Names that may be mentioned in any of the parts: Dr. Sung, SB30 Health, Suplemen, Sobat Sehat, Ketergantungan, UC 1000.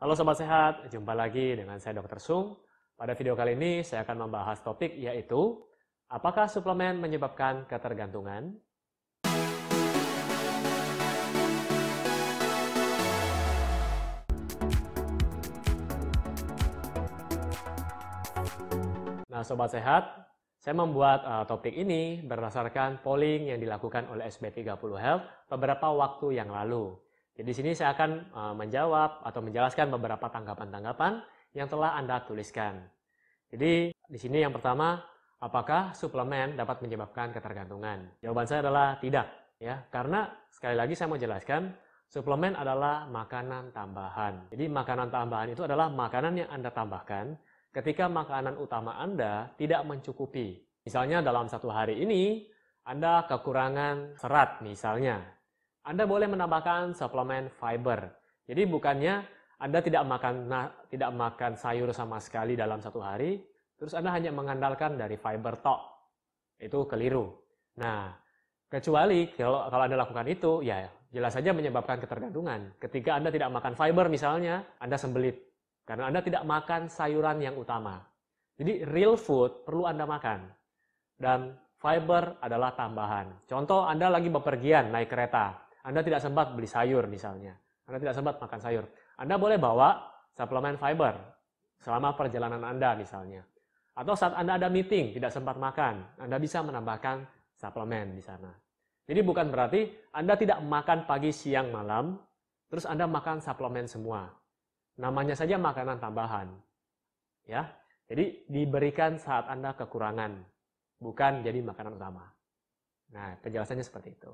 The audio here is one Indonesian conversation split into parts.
Halo Sobat Sehat, jumpa lagi dengan saya Dr. Sung. Pada video kali ini saya akan membahas topik yaitu, apakah suplemen menyebabkan ketergantungan? Nah Sobat Sehat, saya membuat topik ini berdasarkan polling yang dilakukan oleh SB30 Health beberapa waktu yang lalu. Di sini saya akan menjawab atau menjelaskan beberapa tanggapan-tanggapan yang telah Anda tuliskan. Jadi di sini yang pertama, apakah suplemen dapat menyebabkan ketergantungan? Jawaban saya adalah tidak, ya. Karena sekali lagi saya mau jelaskan, suplemen adalah makanan tambahan. Jadi makanan tambahan itu adalah makanan yang Anda tambahkan ketika makanan utama Anda tidak mencukupi. Misalnya dalam satu hari ini Anda kekurangan serat misalnya. Anda boleh menambahkan suplemen fiber. Jadi bukannya Anda tidak makan sayur sama sekali dalam satu hari, terus Anda hanya mengandalkan dari fiber tok. Itu keliru. Nah, kecuali kalau Anda lakukan itu, ya jelas saja menyebabkan ketergantungan. Ketika Anda tidak makan fiber misalnya, Anda sembelit karena Anda tidak makan sayuran yang utama. Jadi real food perlu Anda makan. Dan fiber adalah tambahan. Contoh Anda lagi bepergian naik kereta. Anda tidak sempat beli sayur misalnya. Anda tidak sempat makan sayur. Anda boleh bawa suplemen fiber selama perjalanan Anda misalnya. Atau saat Anda ada meeting, tidak sempat makan, Anda bisa menambahkan suplemen di sana. Jadi bukan berarti Anda tidak makan pagi, siang, malam, terus Anda makan suplemen semua. Namanya saja makanan tambahan. Ya. Jadi diberikan saat Anda kekurangan, bukan jadi makanan utama. Nah, penjelasannya seperti itu.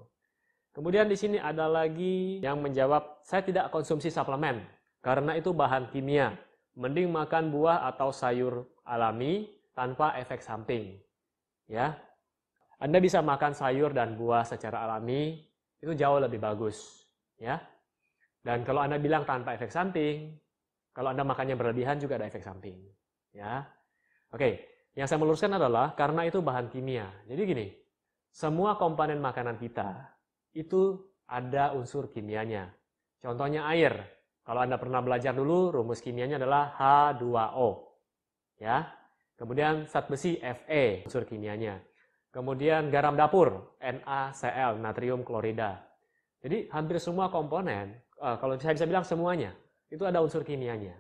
Kemudian di sini ada lagi yang menjawab, saya tidak konsumsi suplemen karena itu bahan kimia. Mending makan buah atau sayur alami tanpa efek samping. Ya. Anda bisa makan sayur dan buah secara alami, itu jauh lebih bagus, ya. Dan kalau Anda bilang tanpa efek samping, kalau Anda makannya berlebihan juga ada efek samping, ya. Oke, yang saya meluruskan adalah karena itu bahan kimia. Jadi gini, semua komponen makanan kita itu ada unsur kimianya. Contohnya air. Kalau Anda pernah belajar dulu, rumus kimianya adalah H2O. Ya. Kemudian zat besi Fe, unsur kimianya. Kemudian garam dapur, NaCl, natrium klorida. Jadi hampir semua komponen, kalau saya bisa bilang semuanya, itu ada unsur kimianya.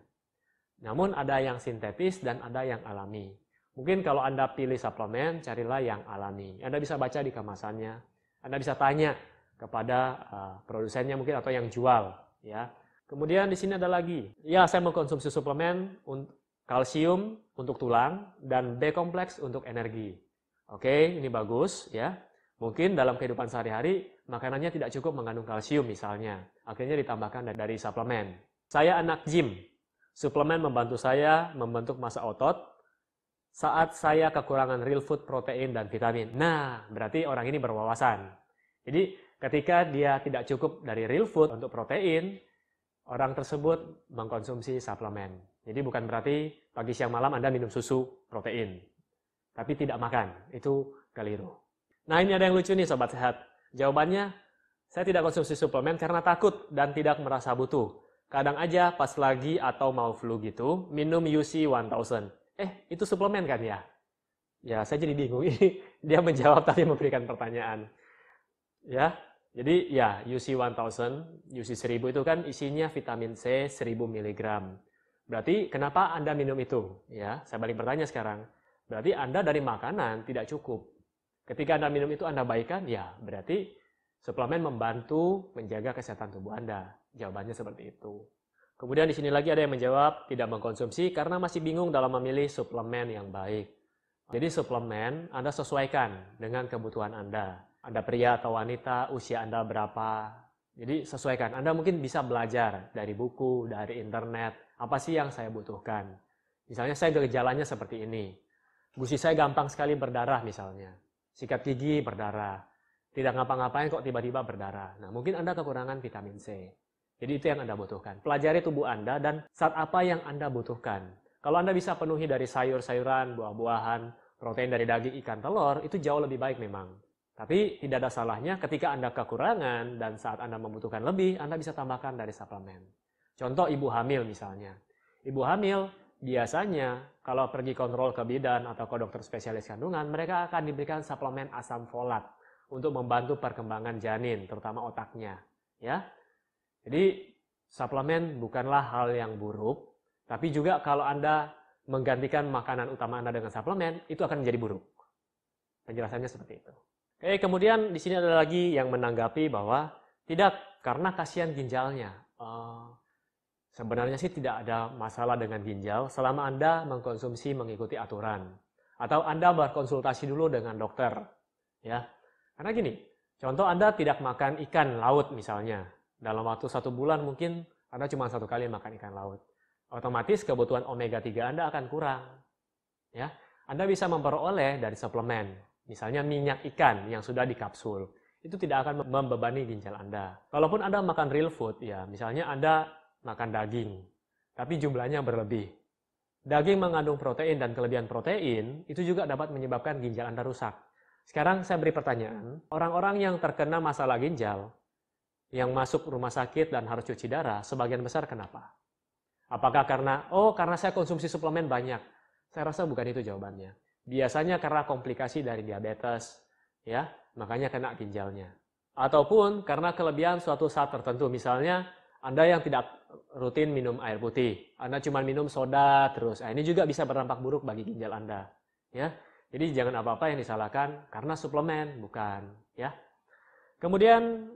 Namun ada yang sintetis dan ada yang alami. Mungkin kalau Anda pilih suplemen, carilah yang alami. Anda bisa baca di kemasannya. Anda bisa tanya kepada produsennya mungkin atau yang jual, ya. Kemudian di sini ada lagi. Ya, saya mengkonsumsi suplemen kalsium untuk tulang dan B kompleks untuk energi. Oke, ini bagus, ya. Mungkin dalam kehidupan sehari-hari makanannya tidak cukup mengandung kalsium misalnya. Akhirnya ditambahkan dari suplemen. Saya anak gym. Suplemen membantu saya membentuk massa otot saat saya kekurangan real food, protein, dan vitamin. Nah, berarti orang ini berwawasan. Jadi, ketika dia tidak cukup dari real food untuk protein, orang tersebut mengkonsumsi suplemen. Jadi, bukan berarti pagi, siang, malam Anda minum susu protein, tapi tidak makan. Itu keliru. Nah, ini ada yang lucu nih, Sobat Sehat. Jawabannya, saya tidak konsumsi suplemen karena takut dan tidak merasa butuh. Kadang aja pas lagi atau mau flu gitu, minum UC 1000. Itu suplemen kan ya? Ya, saya jadi bingung. Ini dia menjawab tadi memberikan pertanyaan. Ya, jadi ya UC 1000, UC 1000 itu kan isinya vitamin C 1000 mg. Berarti kenapa Anda minum itu? Ya, saya balik bertanya sekarang. Berarti Anda dari makanan tidak cukup. Ketika Anda minum itu Anda baikan, ya berarti suplemen membantu menjaga kesehatan tubuh Anda. Jawabannya seperti itu. Kemudian di sini lagi ada yang menjawab tidak mengkonsumsi karena masih bingung dalam memilih suplemen yang baik. Jadi suplemen Anda sesuaikan dengan kebutuhan Anda. Anda pria atau wanita, usia Anda berapa. Jadi sesuaikan. Anda mungkin bisa belajar dari buku, dari internet. Apa sih yang saya butuhkan? Misalnya saya gejalanya seperti ini. Gusi saya gampang sekali berdarah misalnya. Sikat gigi berdarah. Tidak ngapa-ngapain kok tiba-tiba berdarah. Nah, mungkin Anda kekurangan vitamin C. Jadi itu yang Anda butuhkan. Pelajari tubuh Anda dan saat apa yang Anda butuhkan. Kalau Anda bisa penuhi dari sayur-sayuran, buah-buahan, protein dari daging, ikan, telur, itu jauh lebih baik memang. Tapi tidak ada salahnya ketika Anda kekurangan dan saat Anda membutuhkan lebih, Anda bisa tambahkan dari suplemen. Contoh ibu hamil misalnya. Ibu hamil biasanya kalau pergi kontrol ke bidan atau ke dokter spesialis kandungan, mereka akan diberikan suplemen asam folat untuk membantu perkembangan janin, terutama otaknya. Ya, jadi suplemen bukanlah hal yang buruk, tapi juga kalau Anda menggantikan makanan utama Anda dengan suplemen, itu akan menjadi buruk. Penjelasannya seperti itu. Oke, kemudian di sini ada lagi yang menanggapi bahwa tidak, karena kasihan ginjalnya. Sebenarnya sih tidak ada masalah dengan ginjal selama Anda mengkonsumsi mengikuti aturan. Atau Anda berkonsultasi dulu dengan dokter. Ya, karena gini, contoh Anda tidak makan ikan laut misalnya. Dalam waktu 1 bulan mungkin Anda cuma 1 kali makan ikan laut. Otomatis kebutuhan omega 3 Anda akan kurang. Ya, Anda bisa memperoleh dari suplemen, misalnya minyak ikan yang sudah di kapsul. Itu tidak akan membebani ginjal Anda. Walaupun Anda makan real food, ya, misalnya Anda makan daging, tapi jumlahnya berlebih. Daging mengandung protein dan kelebihan protein itu juga dapat menyebabkan ginjal Anda rusak. Sekarang saya beri pertanyaan, orang-orang yang terkena masalah ginjal, yang masuk rumah sakit dan harus cuci darah, sebagian besar kenapa? Apakah karena, karena saya konsumsi suplemen banyak? Saya rasa bukan itu jawabannya. Biasanya karena komplikasi dari diabetes, ya, makanya kena ginjalnya. Ataupun karena kelebihan suatu saat tertentu, misalnya Anda yang tidak rutin minum air putih, Anda cuma minum soda terus, ini juga bisa berdampak buruk bagi ginjal Anda. Ya, jadi jangan apa-apa yang disalahkan karena suplemen, bukan. Ya. Kemudian,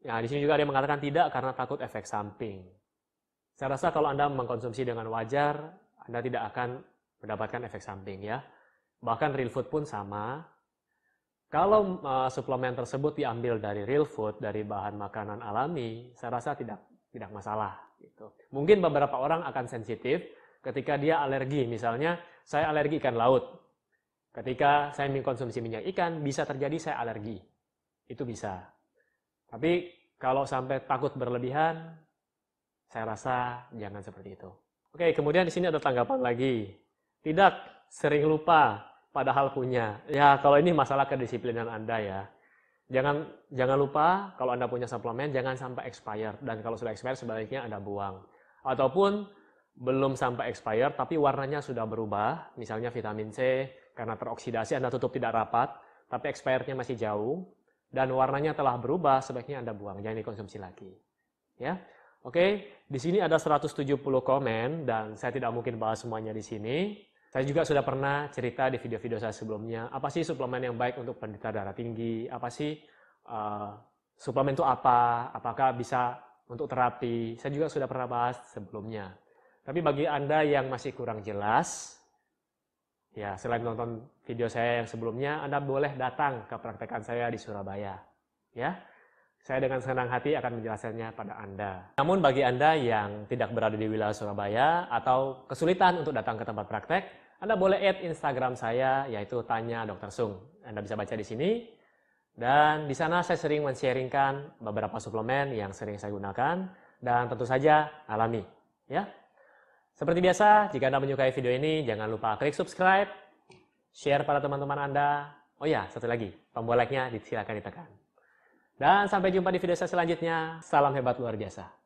ya, di sini juga ada yang mengatakan tidak karena takut efek samping. Saya rasa kalau Anda mengkonsumsi dengan wajar, Anda tidak akan mendapatkan efek samping, ya. Bahkan real food pun sama. Kalau suplemen tersebut diambil dari real food, dari bahan makanan alami, saya rasa tidak masalah. Gitu. Mungkin beberapa orang akan sensitif ketika dia alergi. Misalnya, saya alergi ikan laut. Ketika saya mengkonsumsi minyak ikan, bisa terjadi saya alergi. Itu bisa. Tapi kalau sampai takut berlebihan, saya rasa jangan seperti itu. Oke, kemudian di sini ada tanggapan lagi. Tidak, sering lupa padahal punya. Ya, kalau ini masalah kedisiplinan Anda ya. Jangan lupa kalau Anda punya suplemen, jangan sampai expired. Dan kalau sudah expired, sebaliknya Anda buang. Ataupun belum sampai expired, tapi warnanya sudah berubah. Misalnya vitamin C, karena teroksidasi Anda tutup tidak rapat, tapi expirednya masih jauh. Dan warnanya telah berubah, sebaiknya Anda buang. Jangan dikonsumsi lagi. Ya. Oke, di sini ada 170 komen dan saya tidak mungkin bahas semuanya di sini. Saya juga sudah pernah cerita di video-video saya sebelumnya, apa sih suplemen yang baik untuk penderita darah tinggi, apa sih suplemen itu apa, apakah bisa untuk terapi, saya juga sudah pernah bahas sebelumnya. Tapi bagi Anda yang masih kurang jelas, ya selain nonton video saya yang sebelumnya, Anda boleh datang ke praktekan saya di Surabaya, ya. Saya dengan senang hati akan menjelaskannya pada Anda. Namun bagi Anda yang tidak berada di wilayah Surabaya atau kesulitan untuk datang ke tempat praktek, Anda boleh add Instagram saya yaitu Tanya Dr. Sung. Anda bisa baca di sini. Dan di sana saya sering men-sharingkan beberapa suplemen yang sering saya gunakan dan tentu saja alami, ya. Seperti biasa, jika Anda menyukai video ini jangan lupa klik subscribe, share pada teman-teman Anda. Oh ya, satu lagi, tombol like-nya silakan ditekan. Dan sampai jumpa di video saya selanjutnya. Salam hebat luar biasa.